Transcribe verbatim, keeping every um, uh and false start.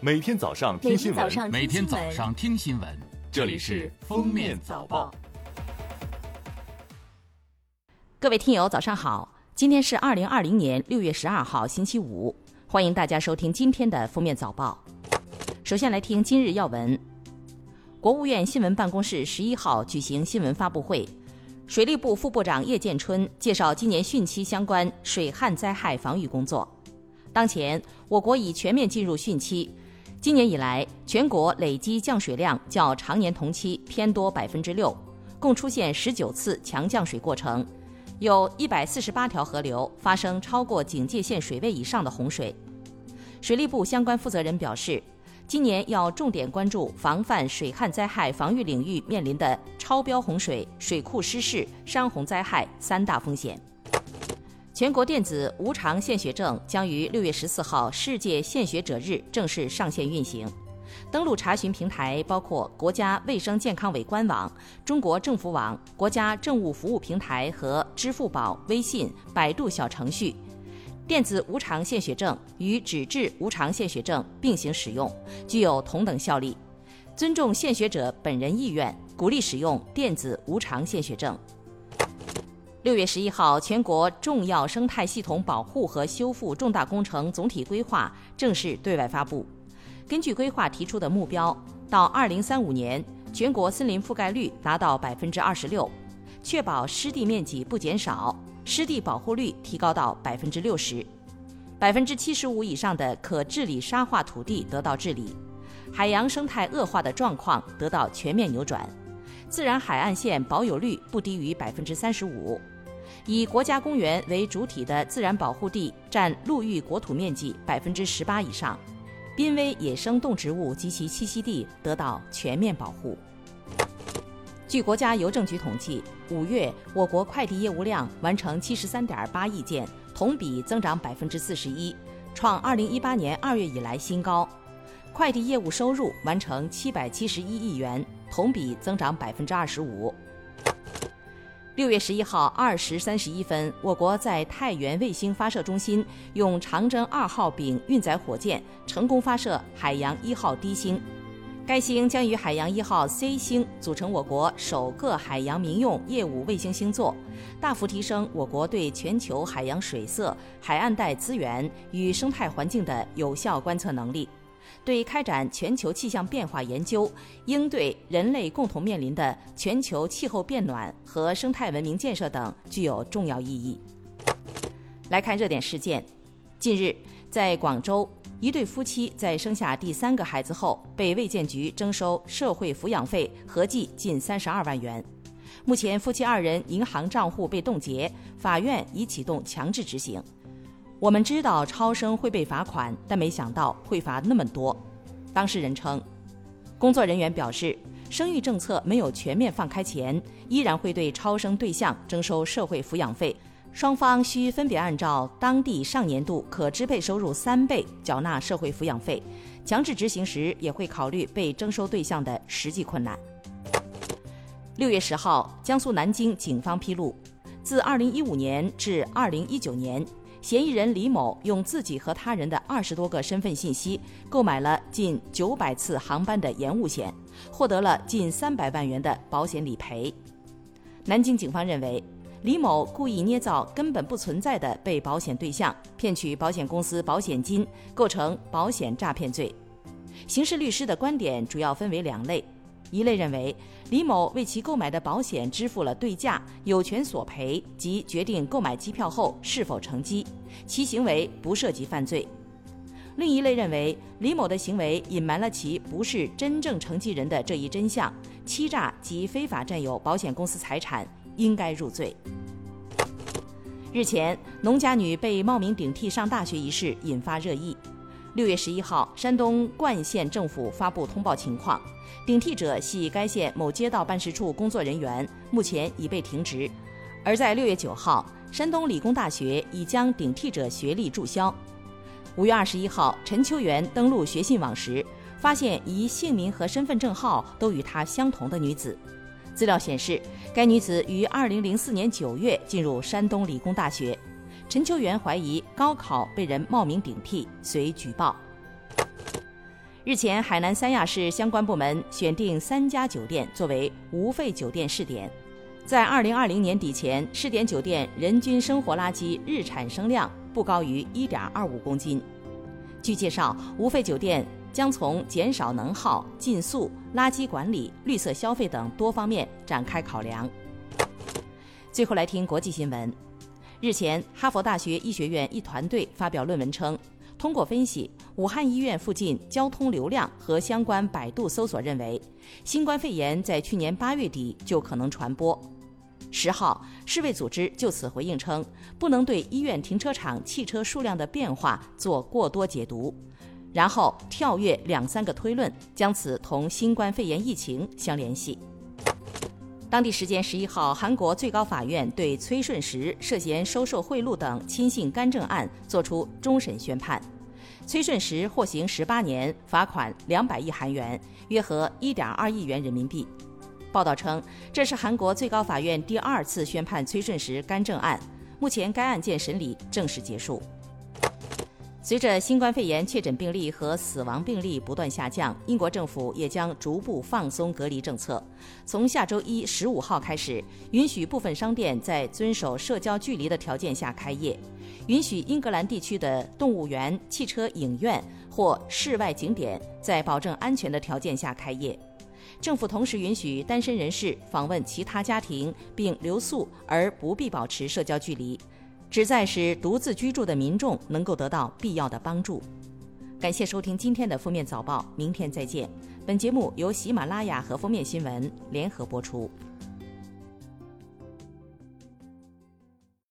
每天早上听新闻，每天早上听新闻，这里是封面早报。各位听友早上好，今天是二零二零年六月十二号星期五，欢迎大家收听今天的封面早报。首先来听今日要闻。国务院新闻办公室十一号举行新闻发布会，水利部副部长叶建春介绍今年汛期相关水旱灾害防御工作。当前，我国已全面进入汛期。今年以来，全国累计降水量较常年同期偏多百分之六，共出现十九次强降水过程，有一百四十八条河流发生超过警戒线水位以上的洪水。水利部相关负责人表示，今年要重点关注防范水旱灾害防御领域面临的超标洪水、水库失事、山洪灾害三大风险。全国电子无偿献血证将于六月十四号世界献血者日正式上线运行。登录查询平台包括国家卫生健康委官网、中国政府网、国家政务服务平台和支付宝、微信、百度小程序。电子无偿献血证与纸质无偿献血证并行使用，具有同等效力，尊重献血者本人意愿，鼓励使用电子无偿献血证。六月十一号，全国重要生态系统保护和修复重大工程总体规划正式对外发布。根据规划提出的目标，到二零三五年，全国森林覆盖率达到百分之二十六，确保湿地面积不减少，湿地保护率提高到百分之六十，百分之七十五以上的可治理沙化土地得到治理，海洋生态恶化的状况得到全面扭转。自然海岸线保有率不低于百分之三十五，以国家公园为主体的自然保护地占陆域国土面积百分之十八以上，濒危野生动植物及其栖息地得到全面保护。据国家邮政局统计，五月我国快递业务量完成七十三点八亿件，同比增长百分之四十一，创二零一八年二月以来新高。快递业务收入完成七百七十一亿元。同比增长百分之二十五。六月十一号二时三十一分，我国在太原卫星发射中心用长征二号丙运载火箭成功发射海洋一号低星，该星将与海洋一号 C 星组成我国首个海洋民用业务卫星星座，大幅提升我国对全球海洋水色、海岸带资源与生态环境的有效观测能力。对开展全球气象变化研究，应对人类共同面临的全球气候变暖和生态文明建设等具有重要意义。来看热点事件。近日，在广州，一对夫妻在生下第三个孩子后，被卫健局征收社会抚养费合计近三十二万元。目前，夫妻二人银行账户被冻结，法院已启动强制执行。我们知道超生会被罚款，但没想到会罚那么多。当事人称，工作人员表示，生育政策没有全面放开前，依然会对超生对象征收社会抚养费，双方需分别按照当地上年度可支配收入三倍缴纳社会抚养费。强制执行时也会考虑被征收对象的实际困难。六月十号，江苏南京警方披露，自二零一五年至二零一九年。嫌疑人李某用自己和他人的二十多个身份信息，购买了近九百次航班的延误险，获得了近三百万元的保险理赔。南京警方认为，李某故意捏造根本不存在的被保险对象，骗取保险公司保险金，构成保险诈骗罪。刑事律师的观点主要分为两类。一类认为，李某为其购买的保险支付了对价，有权索赔及决定购买机票后是否乘机，其行为不涉及犯罪。另一类认为，李某的行为隐瞒了其不是真正承继人的这一真相，欺诈及非法占有保险公司财产，应该入罪。日前，农家女被冒名顶替上大学一事引发热议。六月十一号，山东冠县政府发布通报情况，顶替者系该县某街道办事处工作人员，目前已被停职。而在六月九号，山东理工大学已将顶替者学历注销。五月二十一号，陈秋元登录学信网时，发现一姓名和身份证号都与他相同的女子。资料显示，该女子于二零零四年九月进入山东理工大学。陈秋元怀疑高考被人冒名顶替，遂举报。日前，海南三亚市相关部门选定三家酒店作为无废酒店试点。在二零二零年底前，试点酒店人均生活垃圾日产生量不高于一点二五公斤。据介绍，无废酒店将从减少能耗、尽速、垃圾管理、绿色消费等多方面展开考量。最后来听国际新闻。日前，哈佛大学医学院一团队发表论文称，通过分析，武汉医院附近交通流量和相关百度搜索认为，新冠肺炎在去年八月底就可能传播。十号，世卫组织就此回应称，不能对医院停车场汽车数量的变化做过多解读，然后跳跃两三个推论，将此同新冠肺炎疫情相联系。当地时间十一号，韩国最高法院对崔顺实涉嫌收受贿赂等亲信干政案作出终审宣判。崔顺实获刑十八年，罚款两百亿韩元，约合一点二亿元人民币。报道称，这是韩国最高法院第二次宣判崔顺实干政案，目前该案件审理正式结束。随着新冠肺炎确诊病例和死亡病例不断下降，英国政府也将逐步放松隔离政策。从下周一十五号开始，允许部分商店在遵守社交距离的条件下开业，允许英格兰地区的动物园、汽车影院或室外景点在保证安全的条件下开业。政府同时允许单身人士访问其他家庭并留宿，而不必保持社交距离，旨在使独自居住的民众能够得到必要的帮助。感谢收听今天的《封面早报》，明天再见。本节目由喜马拉雅和封面新闻联合播出。